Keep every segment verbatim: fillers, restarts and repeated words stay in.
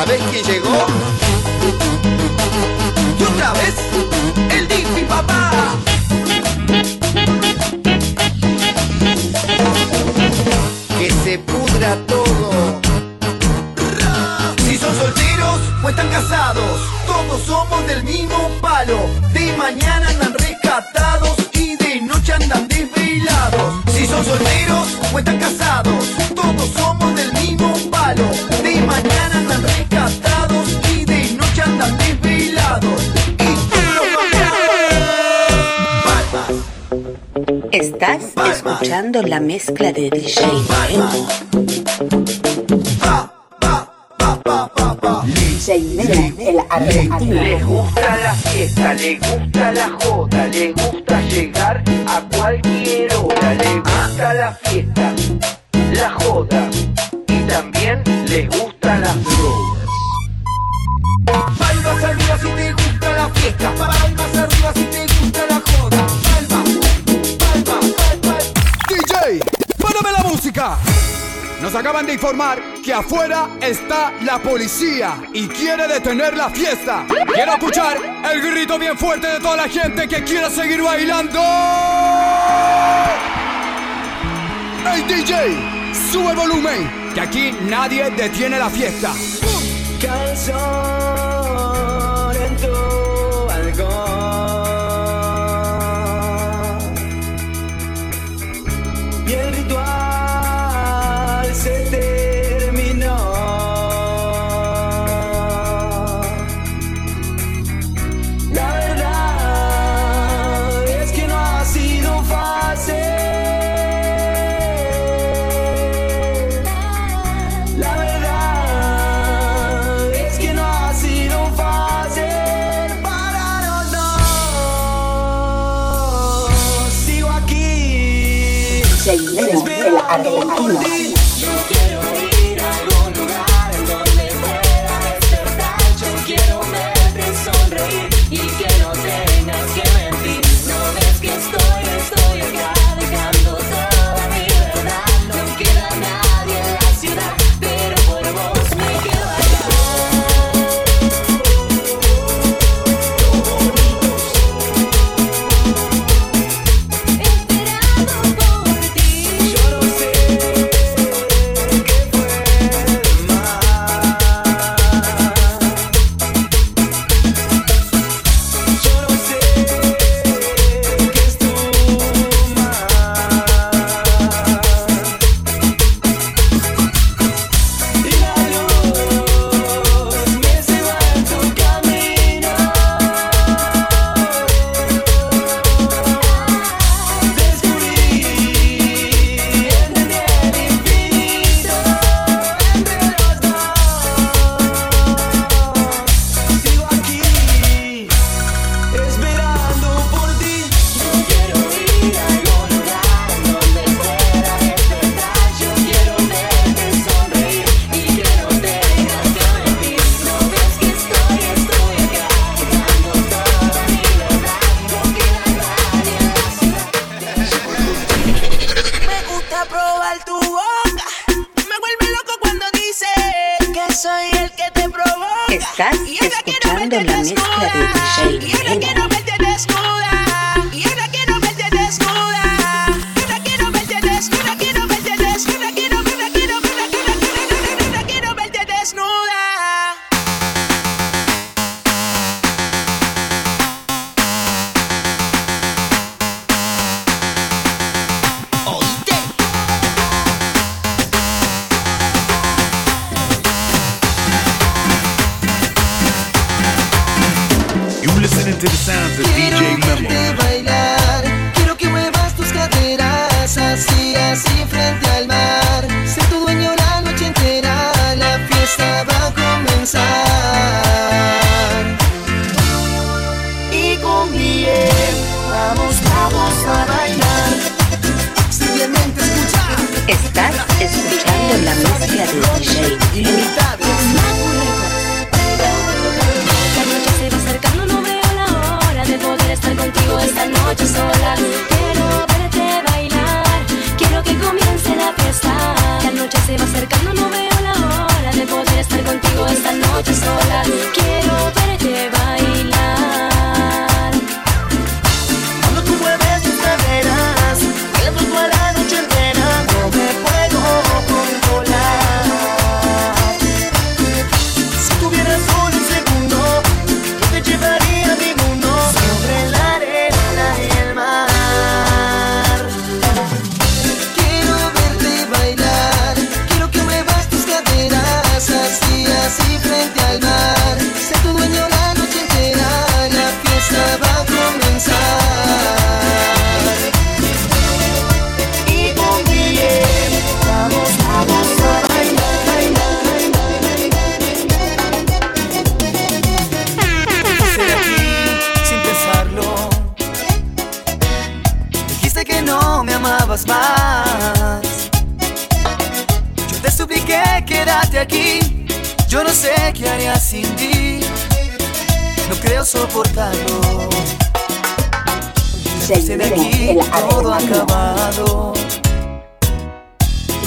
¿Sabes quién llegó? Y otra vez, el D J papá. Que se pudra todo. Si son solteros o están casados, todos somos del mismo palo. De mañana andan rescatados y de noche andan desvelados. Si son solteros o están casados, todos somos del mismo palo. De mañana andan rescatados y de noche andan desvelados. Y tú lo no vas. Estás Palmas. Escuchando la mezcla de D J Melo. D J Melo, el argentino. Le gusta la fiesta, le gusta la joda, le gusta llegar a cualquier hora. Le gusta la fiesta, la joda y también le gusta la droga. Palmas arriba si te gusta la fiesta, palmas arriba si te gusta la joda. Palmas, palmas, palmas. D J, párame la música. Nos acaban de informar que afuera está la policía y quiere detener la fiesta. Quiero escuchar el grito bien fuerte de toda la gente que quiera seguir bailando. ¡Hey D J! Sube el volumen, que aquí nadie detiene la fiesta. Canción en tu alcohol y el ritual se terminó. La verdad es que no ha sido fácil. La verdad es que no ha sido fácil para los dos. Sigo aquí. Seguimos en la argentina. Esta noche aquí sola, quiero verte bailar. Cuando tú mueves tus caderas, me duermo a la noche entera, no me puedo controlar. Si tuvieras solo un segundo, yo te llevaría a mi mundo, sobre la arena del mar. Quiero verte bailar, quiero que muevas tus caderas así. Así frente al mar, sé tu dueño la noche entera, la fiesta va a comenzar. Y con D J vamos a gozar, bailar, bailar, bailar, bailar. Ser aquí sin pensarlo. Dijiste que no me amabas más. Yo te supliqué quédate aquí. Yo no sé qué haría sin ti, no creo soportarlo. Desde de aquí todo acabado.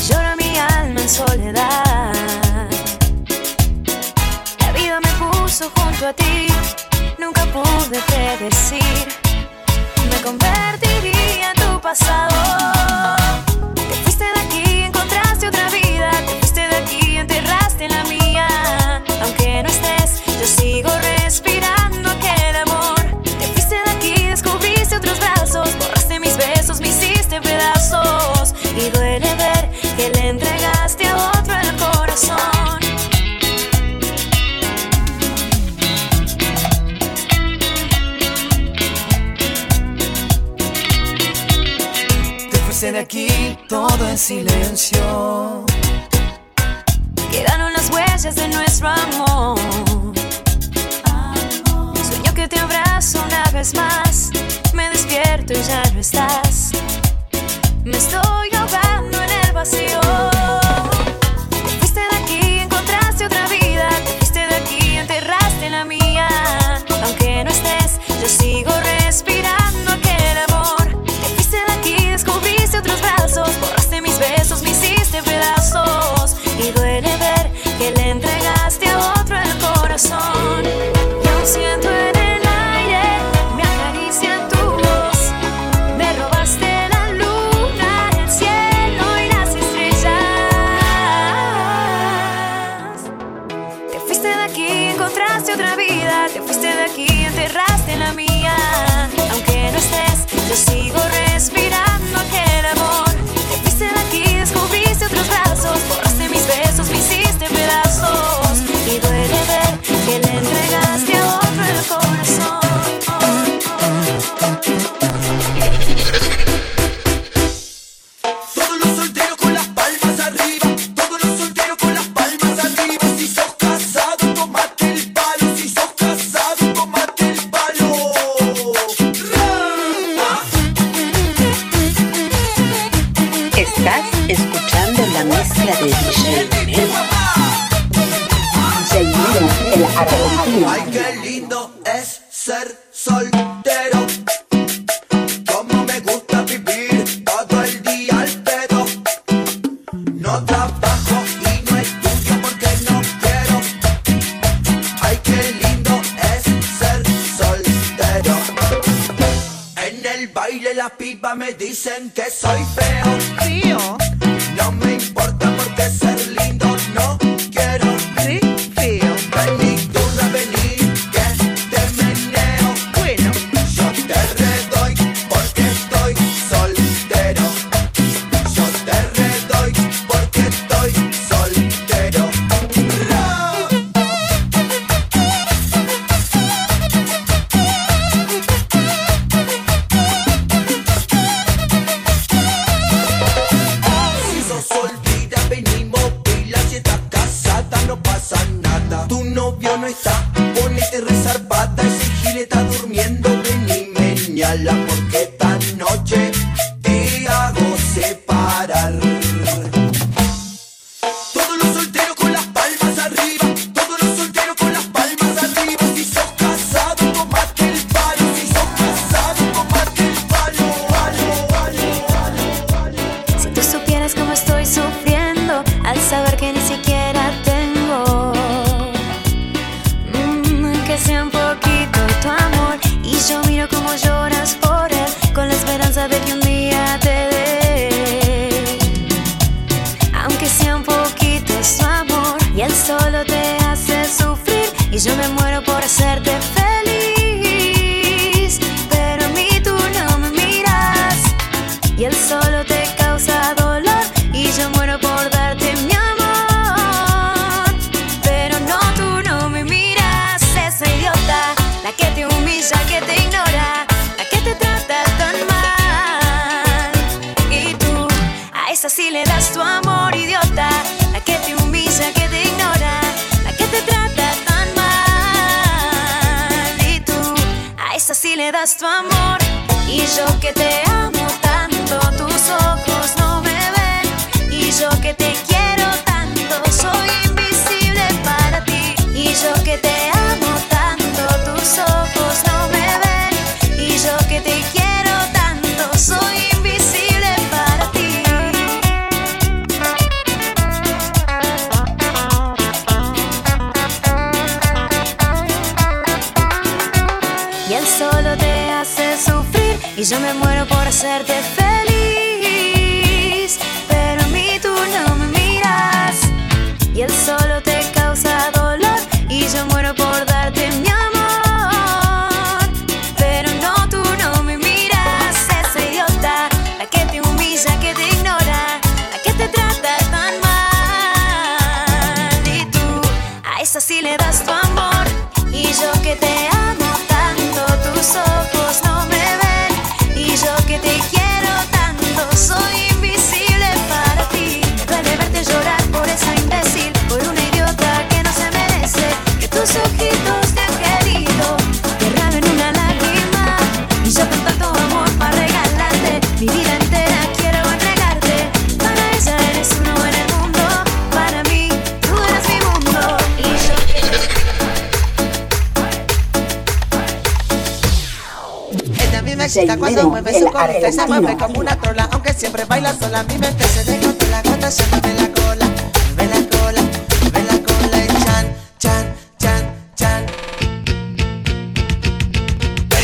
Llora mi alma en soledad. La vida me puso junto a ti, nunca pude predecir. Me convertiría en tu pasado. Te fuiste de aquí, encontraste otra vida. Te fuiste de aquí, enterraste en la mía. Aunque no estés, yo sigo respirando aquel amor. Te fuiste de aquí, descubriste otros brazos, borraste mis besos, me hiciste pedazos. Y duele ver que le entregaste a otro el corazón. Te fuiste de aquí, todo en silencio. Quedaron las huellas de nuestro amor. Sueño que te abrazo una vez más. Me despierto y ya no estás. Me estoy ahogando en el vacío. Te fuiste de aquí, encontraste otra vida. Te fuiste de aquí, enterraste la mía. Aunque no estés, yo sigo respirando aquel amor. Te fuiste de aquí, descubriste otros brazos, borraste mis besos, me hiciste pedazos. Y duele ver que le entregaste a otro el corazón. Y aún siento en el aire, me acaricia tu voz. Me robaste la luna, el cielo y las estrellas. Te fuiste de aquí, encontraste otra vida. Te fuiste de aquí, enterraste la mía. Aunque no estés, yo sigo respirando aquel amor. Te fuiste de aquí, descubriste otros brazos. Besos me hiciste pedazos y duele ver que le entregaste a otro el corazón. Todos los solteros con las palmas arriba, todos los solteros con las palmas arriba. Si sos casado, tomate el palo, si sos casado, tomate el palo. Estás escuchando la mezcla de D J Melo, el argentino. Ay, qué lindo es ser soltero. Cómo me gusta vivir todo el día al pedo. No trabajo y no estudio porque no quiero. Ay, qué lindo es ser soltero. En el baile las pipas me dicen que soy feo. Tío. No me importa porque ser lindo no quiero. Sí, feo. Vení dura, vení, que te meneo. Bueno, yo te redoy porque estoy soltero. Yo te redoy porque estoy soltero. Como estoy sufriendo al saber que ni siquiera tengo hacerte feliz, pero a mí tú no me miras y el solo te causa dolor y yo muero por darte mi amor, pero no, tú no me miras. Esa idiota, la que te humilla, que te ignora, la que te trata tan mal, y tú a esa sí le das tu amor, idiota, la que te humilla, que te ignora, la que te trata tan mal, y tú a esa sí le das tu amor, y yo que te amo tanto, tus ojos no me ven, y yo que te quiero tanto, soy invisible para ti, y yo que te amo tanto, tus ojos no me ven, y yo que te quiero tanto, soy invisible para ti. Y él solo te hace sufrir y yo me muero por hacerte feliz, pero a mí tú no me miras y él solo te causa dolor y yo muero por darte mi amor, pero no, tú no me miras. Esa idiota, la que te humilla, que te ignora, la que te trata tan mal, y tú a esa sí le das tu amor, y yo que te amo tanto, tus ojos no me ven, y yo que te quiero tanto, soy invisible para ti. Me duele verte llorar por esa imbécil, por una idiota que no se merece, que tus ojitos te han querido derrame en una lágrima, y yo con tanto amor para regalarte mi vida entera quiero entregarte. Para ella eres uno en el mundo, para mí tú eres mi mundo, y yo que te... Ella a mí me excita cuando mueve su colita, esa mueve como una trola, aunque siempre baila sola. Mi mente se descontrola cuando se mueve la cola, mueve la cola, mueve la cola y chan, chan, chan, chan. Ella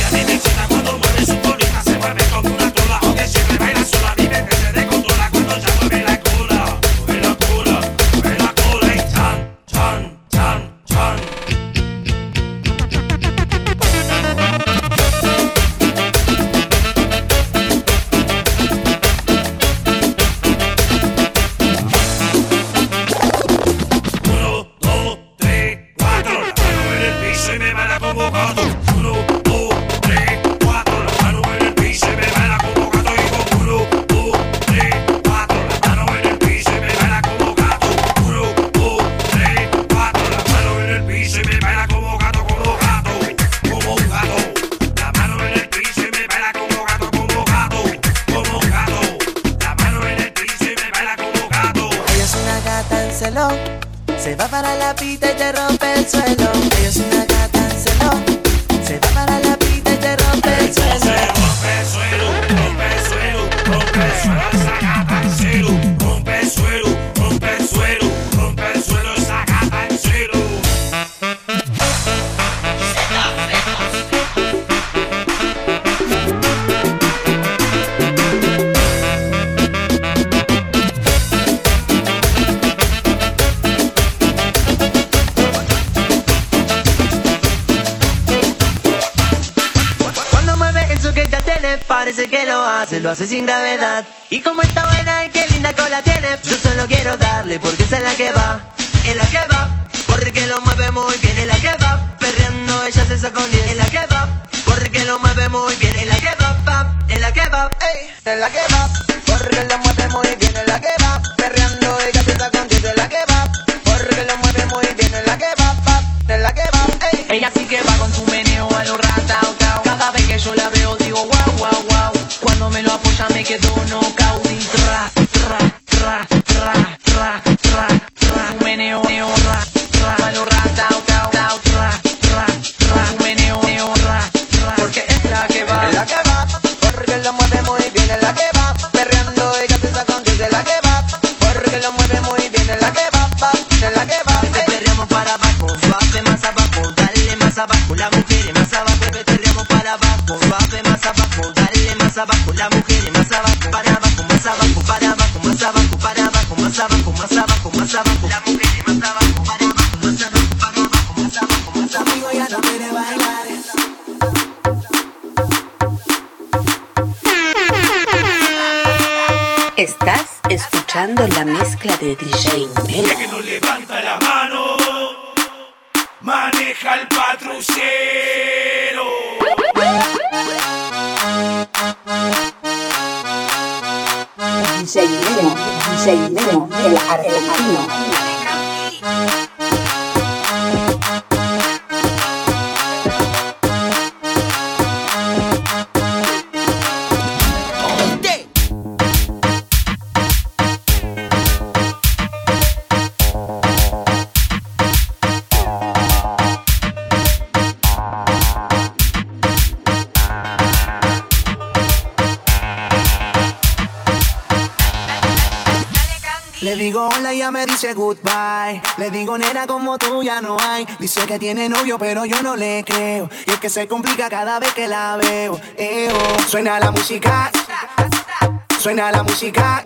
a mí me excita cuando mueve su colita, se mueve como una trola, aunque siempre baila sola. Mi mente se descontrola cuando ya mueve la cola, mueve la cola, mueve la cola y chan, chan, chan, chan. Se va para la pita y te rompe el suelo. Ella es una gata en celo. Se va para la pita y te rompe el suelo. Se rompe el suelo, rompe el suelo, rompe el suelo. Esa gata en celo, rompe el suelo, rompe el suelo, rompe el suelo. Esa gata en celo. Que lo hace, lo hace sin gravedad. Y como esta vaina y qué linda cola tiene, yo solo quiero darle porque esa es la que va, es la que va, porque lo mueve muy bien, es la que va, perreando ella se sacó un diez, es la que va, porque lo mueve muy bien, es la que va, va, es la que va, ey, es la que va, porque lo mueve muy bien, es la que va, perreando ella se sacó un diez, es la que va, porque lo mueve muy bien, es la que va, va, es la que va, ey. Ella sí que va con su meneo a lo rata, cada vez que yo la veo digo guau, guau, guau. Cuando me lo apoya me quedo knockout y tra, tra, tra, tra, tra, tra, tra, meneo, neo, ra, tra, malo rata, tao, tao, tra, tra, tra, meneo, neo, ra, tra, porque es la que va, es la que va, porque lo mueve muy bien, es la que va, perreando ella se saca un diez, es la que va, porque lo mueve muy bien, es la que va, va, es la que va, te perreamos para abajo, babe más abajo, dale más abajo, la mujer más abajo, te perreamos para abajo, babe más abajo, dale más abajo, la mujer más abajo, para abajo, más abajo, para abajo, más abajo, para abajo, más abajo, más abajo, más abajo, la mujer más abajo, para abajo, más abajo, para abajo, más abajo, más abajo, ya no me va. escuchando la mezcla de D J Melo. Que no levanta la mano, maneja el patrullero. D J Melo, D J Melo, el argentino. Le digo hola y ya me dice goodbye. Le digo nena como tú ya no hay. Dice que tiene novio pero yo no le creo. Y es que se complica cada vez que la veo. Eh, oh. Suena la música. Suena la música.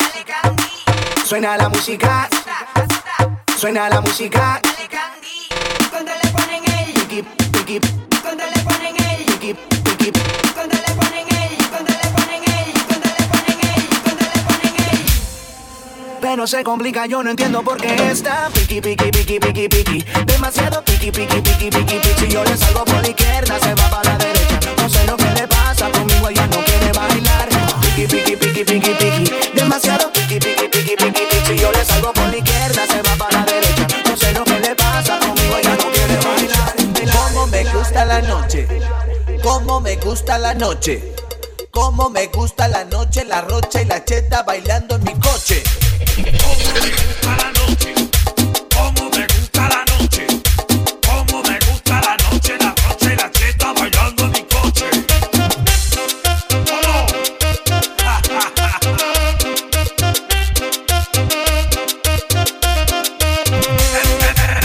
Suena la música. Suena la música. Cuando le ponen el piqui, piqui. Cuando le ponen el piqui, piqui. Cuando le ponen el, cuando le ponen el, cuando le ponen el, cuando le ponen el. Pero se complica, yo no entiendo por qué está piqui, piqui, piqui, piqui, piqui. Demasiado piqui, piqui, piqui, piqui, piqui. Si yo le salgo por la izquierda, se va para la derecha. No sé lo que le pasa, conmigo ella no quiere bailar. Piqui, piqui, piqui, piqui, piqui. Demasiado piqui, piqui, piqui, piqui, piqui. Si yo le salgo por la izquierda, se va para la derecha. No sé lo que le pasa, conmigo ella no quiere bailar. Cómo me gusta la noche, cómo me gusta la noche, cómo me gusta la noche, la rocha y la cheta bailando en mi coche. Cómo me gusta la noche, cómo me gusta la noche, cómo me gusta la noche, la noche y la cheta bailando en mi coche. ¡Oh! ¡Ja, ja, ja! En, en,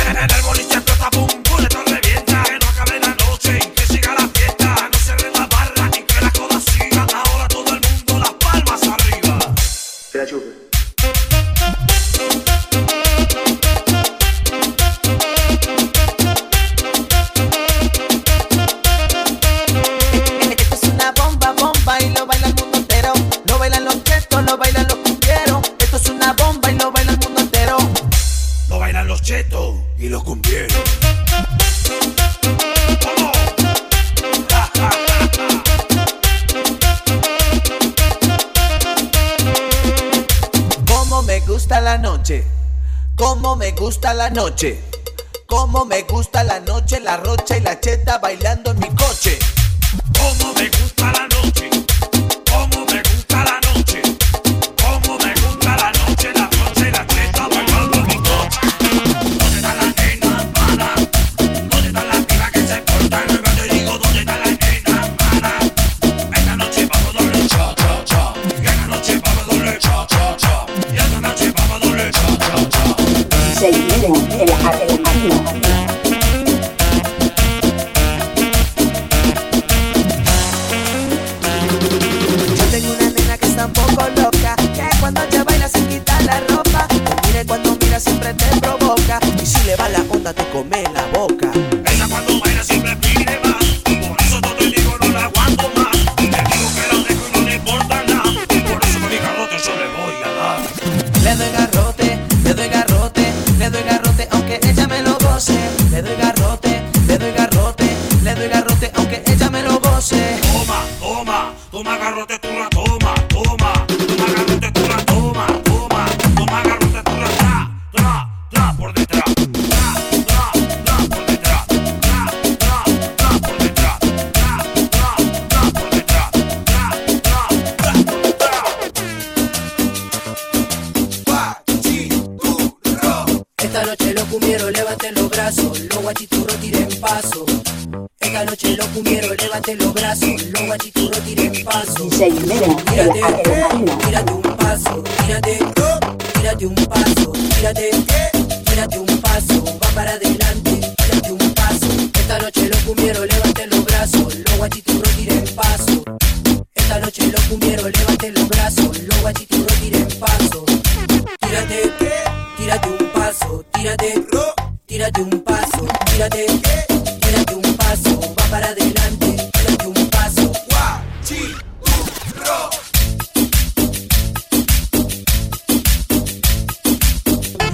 en el boliche explota bum bum, esto revienta, que no acabe la noche y que siga la fiesta, no cierre la barra y que las cosas sigan, ahora todo el mundo las palmas arriba. Te la chupe. Y los cumpieron. ¡Oh! ¡Ja, ja, ja, ja! Cómo me gusta la noche, cómo me gusta la noche, cómo me gusta la noche, la rocha y la cheta bailando en mi coche. Cómo me gusta la noche, cómo me gusta la noche, cómo me gusta la noche, la rocha y la cheta bailando en mi coche.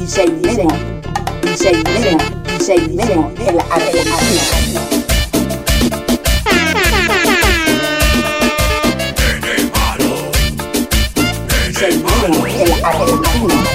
D J Melo, D J Melo, D J Melo, el arreglado. D J Melo, el arreglado.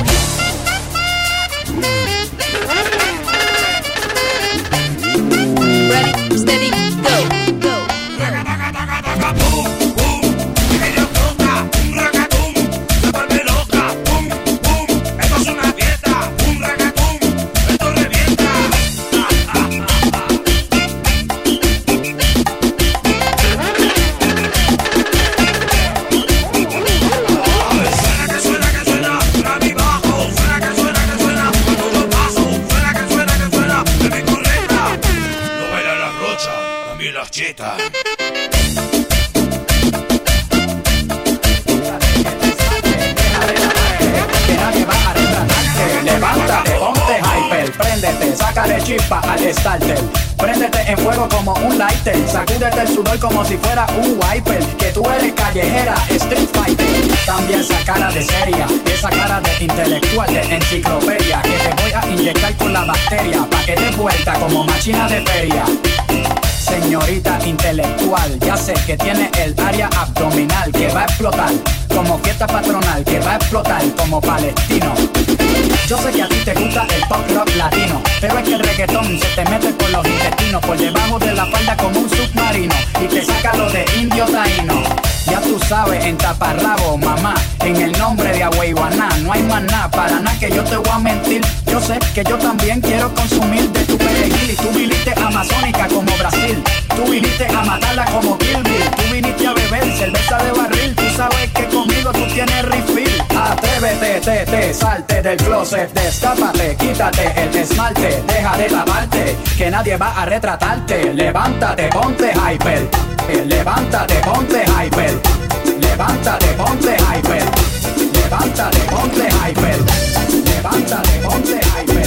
Préndete en fuego como un lighter, sacúdete el sudor como si fuera un wiper. Que tú eres callejera, street fighter. Cambia esa cara de seria, esa cara de intelectual de enciclopedia, que te voy a inyectar con la bacteria pa' que te vuelta como máquina de feria. Señorita intelectual, ya sé que tiene el área abdominal que va a explotar, como fiesta patronal que va a explotar como palestino. Yo sé que a ti te gusta el pop rock latino, pero es que el reggaetón se te mete por los intestinos, por debajo de la falda como un submarino, y te saca lo de indio taíno. Ya tú sabes, en taparrabo, mamá, en el nombre de Agüeyuaná, no hay más nada, para nada que yo te voy a mentir. Yo sé que yo también quiero consumir de tu perejil, y tú viniste amazónica como Brasil, tú viniste a matarla como Kill Bill, tú viniste a beber cerveza de barril, tú sabes que conmigo tú tienes refill. Atrévete, te, te, salte del closet, destápate, quítate el esmalte, deja de lavarte, que nadie va a retratarte. Levántate, ponte hyper, levántate, ponte hyper, levántate, ponte hyper, levántate, ponte hyper, levántate, ponte hyper.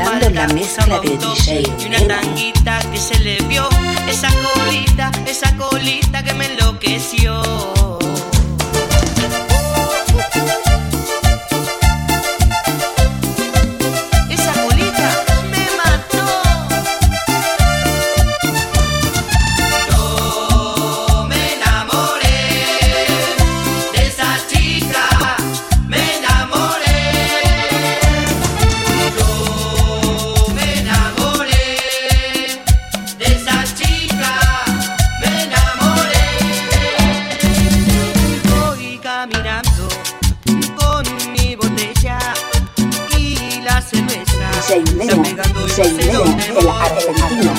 escuchando la mezcla de D J Melo. Y una tanguita que se le vio, esa colita, esa colita que me enloqueció.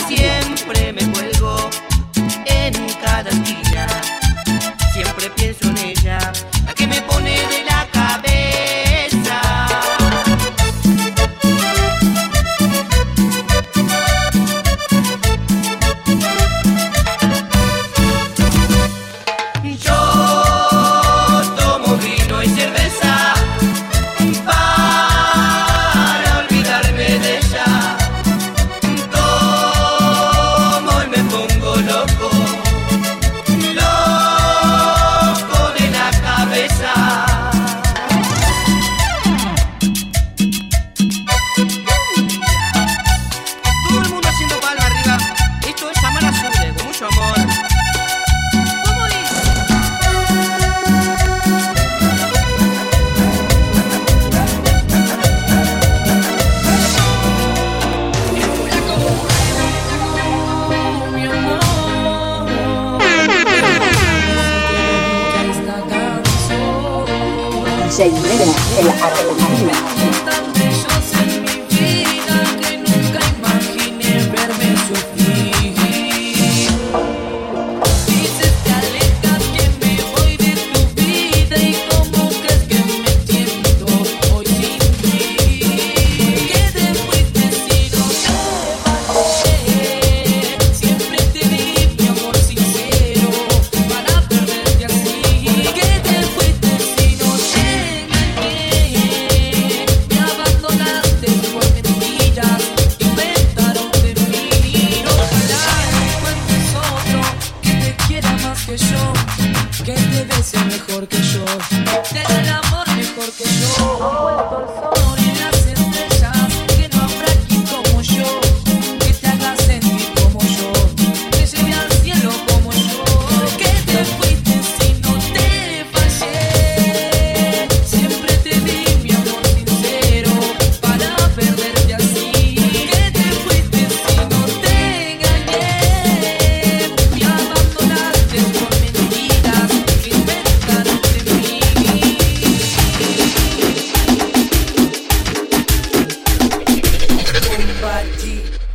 Siempre me cuelgo en cada esquina, siempre pienso en ella, la que me pone de la cabeza. Yo tomo vino y cerveza para olvidarme de ella. El arreglo.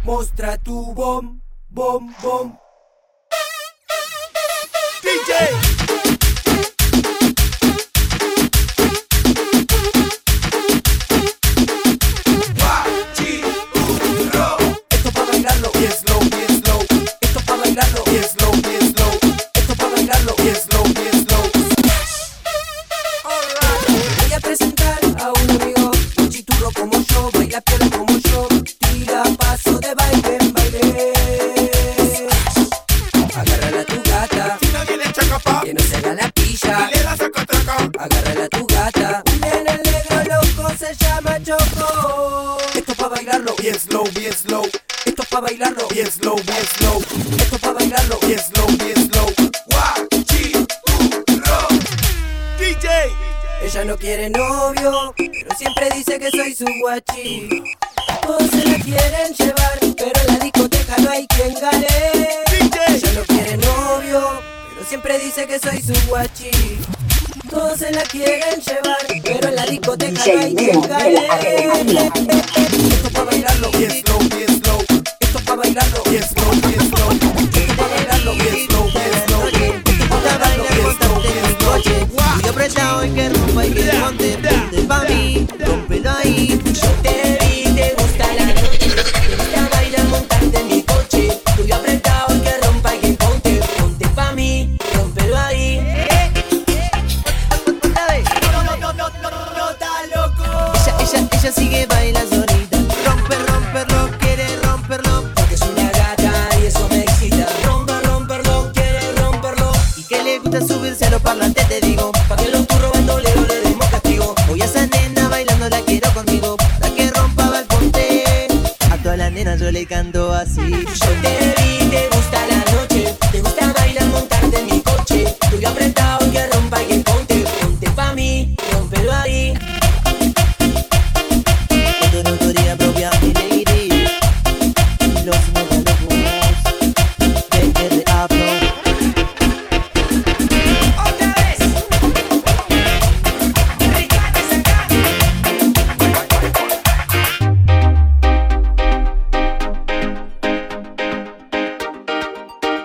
Mostra tu bom, bom, bom. D J! Ella no quiere novio, pero siempre dice que soy su guachi. Todos se la quieren llevar, pero en la discoteca no hay quien gane. Ella no quiere novio, pero siempre dice que soy su guachi. Todos se la quieren llevar, pero en la discoteca no hay quien gane. Esto pa' bailarlo, bien slow, bien slow. Esto pa' bailarlo, bien slow, bien slow. Esto pa' bailarlo, bien slow, bien slow. Esto pa' bailarlo, bien slow, bien slow. Yo apretado y que rompa y que ponte, ponte pa' mí, rompelo ahí. Yo te vi, te gusta la noche, te gusta bailar, montarte en mi coche. Yo apretado y que rompa y que ponte, ponte pa' mí, rompelo ahí. No, no, no, no, no, no, no, está loco. Ella, ella, ella sigue bailando. mañana yo le canto así. Yo te vi, te gusta la noche, te gusta bailar, montarte en mi coche. Estoy apretado, que rompa y que ponte. Ponte pa' mí, rompelo ahí. Cuando no podría propia mi negri, los mojados, ven que te hablo.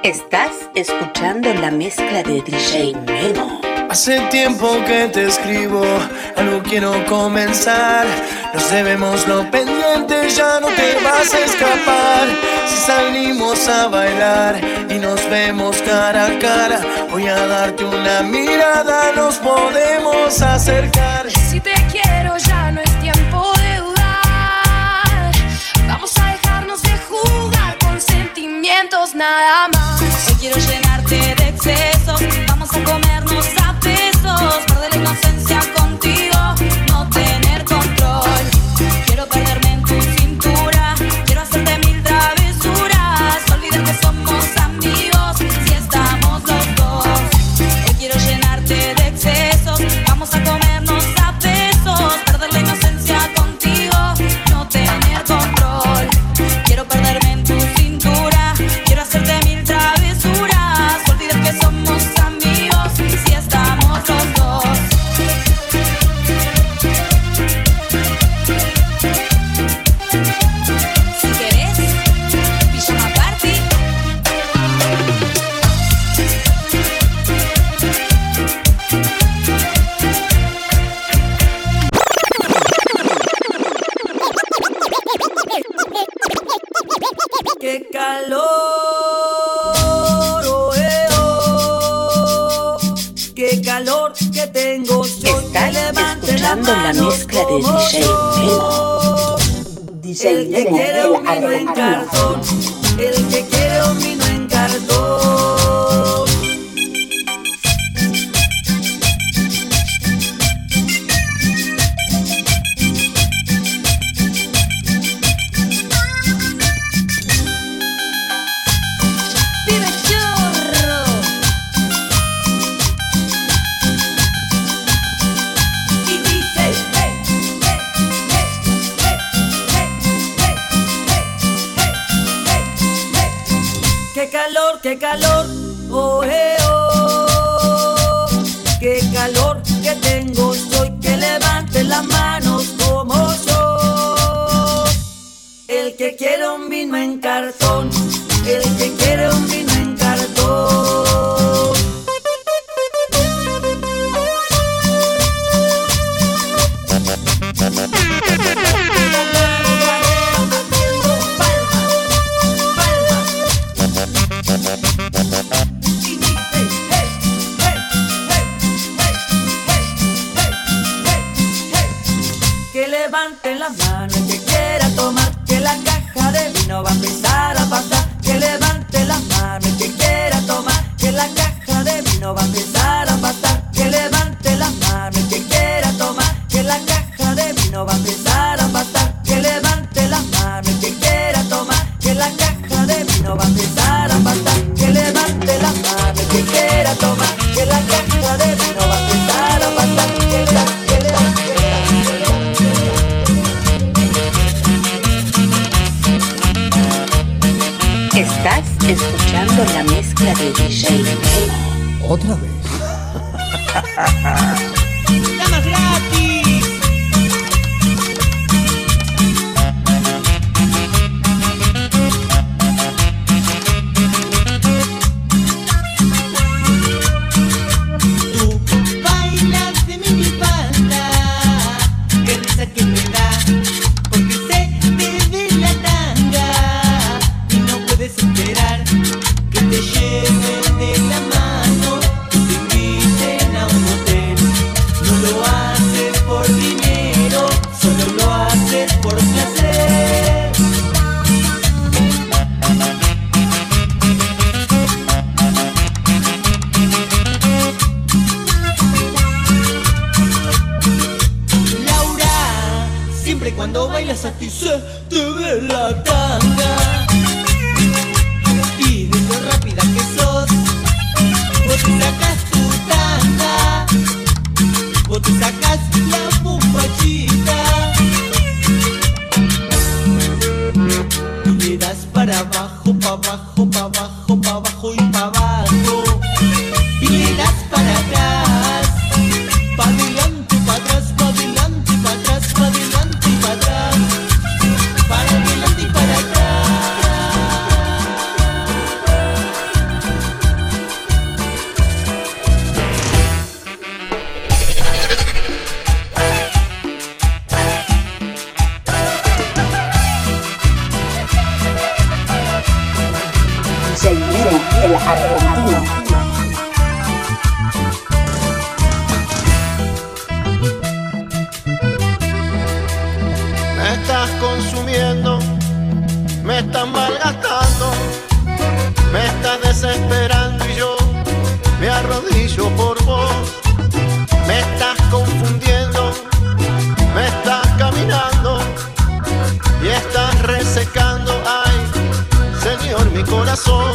Estás escuchando la mezcla de D J Melo. Hace tiempo que te escribo, algo quiero comenzar. Nos debemos lo pendiente, ya no te vas a escapar. Si salimos a bailar y nos vemos cara a cara, voy a darte una mirada, nos podemos acercar. Si te quiero ya no es tiempo de dudar. Vamos a dejarnos de jugar con sentimientos nada más. Quiero llenarte de excesos, vamos a comernos a besos. Perder la inocencia contigo, no tener control. Quiero perderme en tu cintura, quiero hacerte mil travesuras. Olvidar que somos amigos, si estamos los dos. Hoy quiero llenarte de excesos, vamos a comernos a besos. Perder la inocencia contigo, no tener control. Quiero perderme en tu cintura, quiero hacerte mil travesuras. Somos amigos si estamos los dos. Si querés, pijama party. ¡Qué calor! Que tengo yo, estás escuchando la, la mezcla de D J Melo. El que quiere un vino en cartón, el que quiere un vino en cartón. Qué calor, oh, eh, oh, qué calor que tengo, soy que levante las manos como yo. El que quiere un vino en cartón, el que quiere un vino en cartón. Estás escuchando la mezcla de D J Melo. Otra vez. ¡Está más gratis! Tú bailas de mi banda, qué risa que me da. Te lleven de la mano, te inviten a un hotel, no lo haces. a ti se te ve la tanga. Y de lo rápida que sos, vos te sacás tu tanga, vos te sacás la pupachita y le das para abajo, pa' abajo, pa' abajo, pa' abajo y pa' abajo, y le das para atrás, pa' adelante, pa' atrás, pa' adelante, pa' atrás, pa' adelante y pa' atrás, para adelante y para atrás. El argentino. Me estás consumiendo, me estás malgastando, me estás desesperando y yo me arrodillo por vos. Me estás confundiendo, me estás caminando y estás resecando, ay, Señor, mi corazón.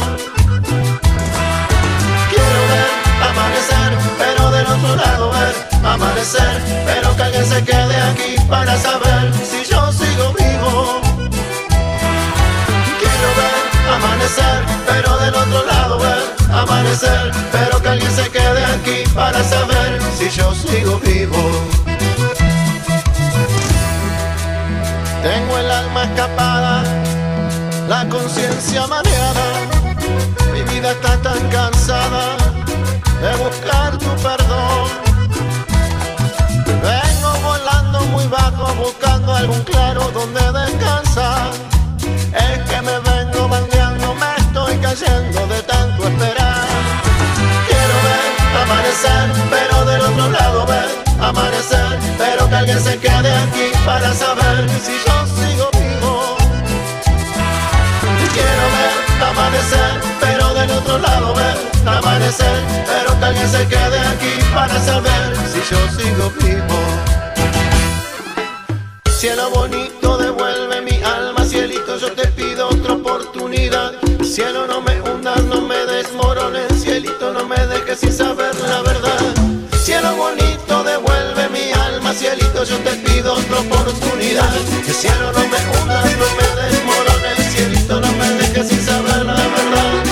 Amanecer, pero del otro lado ver. Amanecer, pero que alguien se quede aquí para saber si yo sigo vivo. Quiero ver amanecer, pero del otro lado ver. Amanecer, pero que alguien se quede aquí para saber si yo sigo vivo. Tengo el alma escapada, la conciencia mareada. Mi vida está tan cansada de buscar tu perdón. Vengo volando muy bajo, buscando algún claro donde descansar. Es que me vengo bandeando, me estoy cayendo de tanto esperar. Quiero ver amanecer, pero del otro lado ver amanecer, pero que alguien se quede aquí para saber si yo sigo vivo. Quiero ver amanecer, pero del otro lado ver amanecer, pero que alguien se quede aquí para saber si yo sigo vivo. Cielo bonito, devuelve mi alma, cielito, yo te pido otra oportunidad. Cielo, no me hundas, no me desmorones, cielito, no me dejes sin saber la verdad. Cielo bonito, devuelve mi alma, cielito, yo te pido otra oportunidad. Cielo, no me hundas, no me desmorones, cielito, no me dejes sin saber la verdad.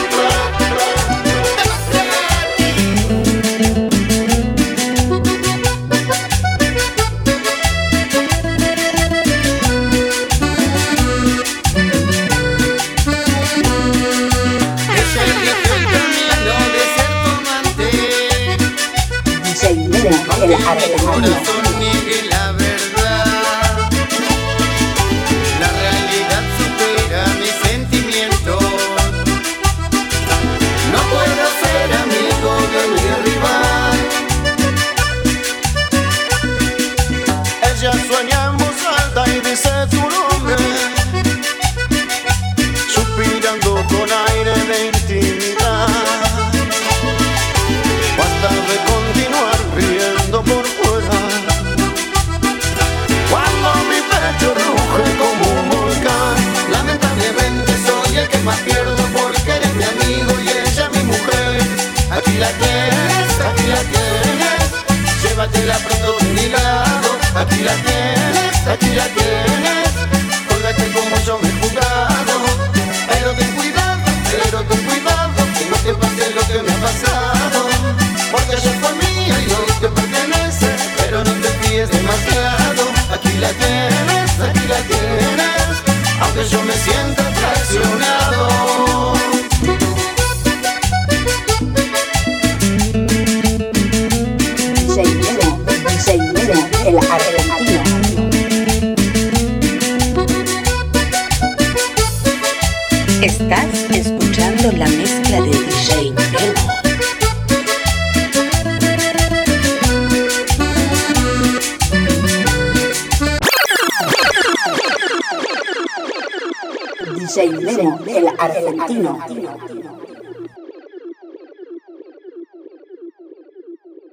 Estás escuchando la mezcla de D J Melo. D J Melo, el argentino.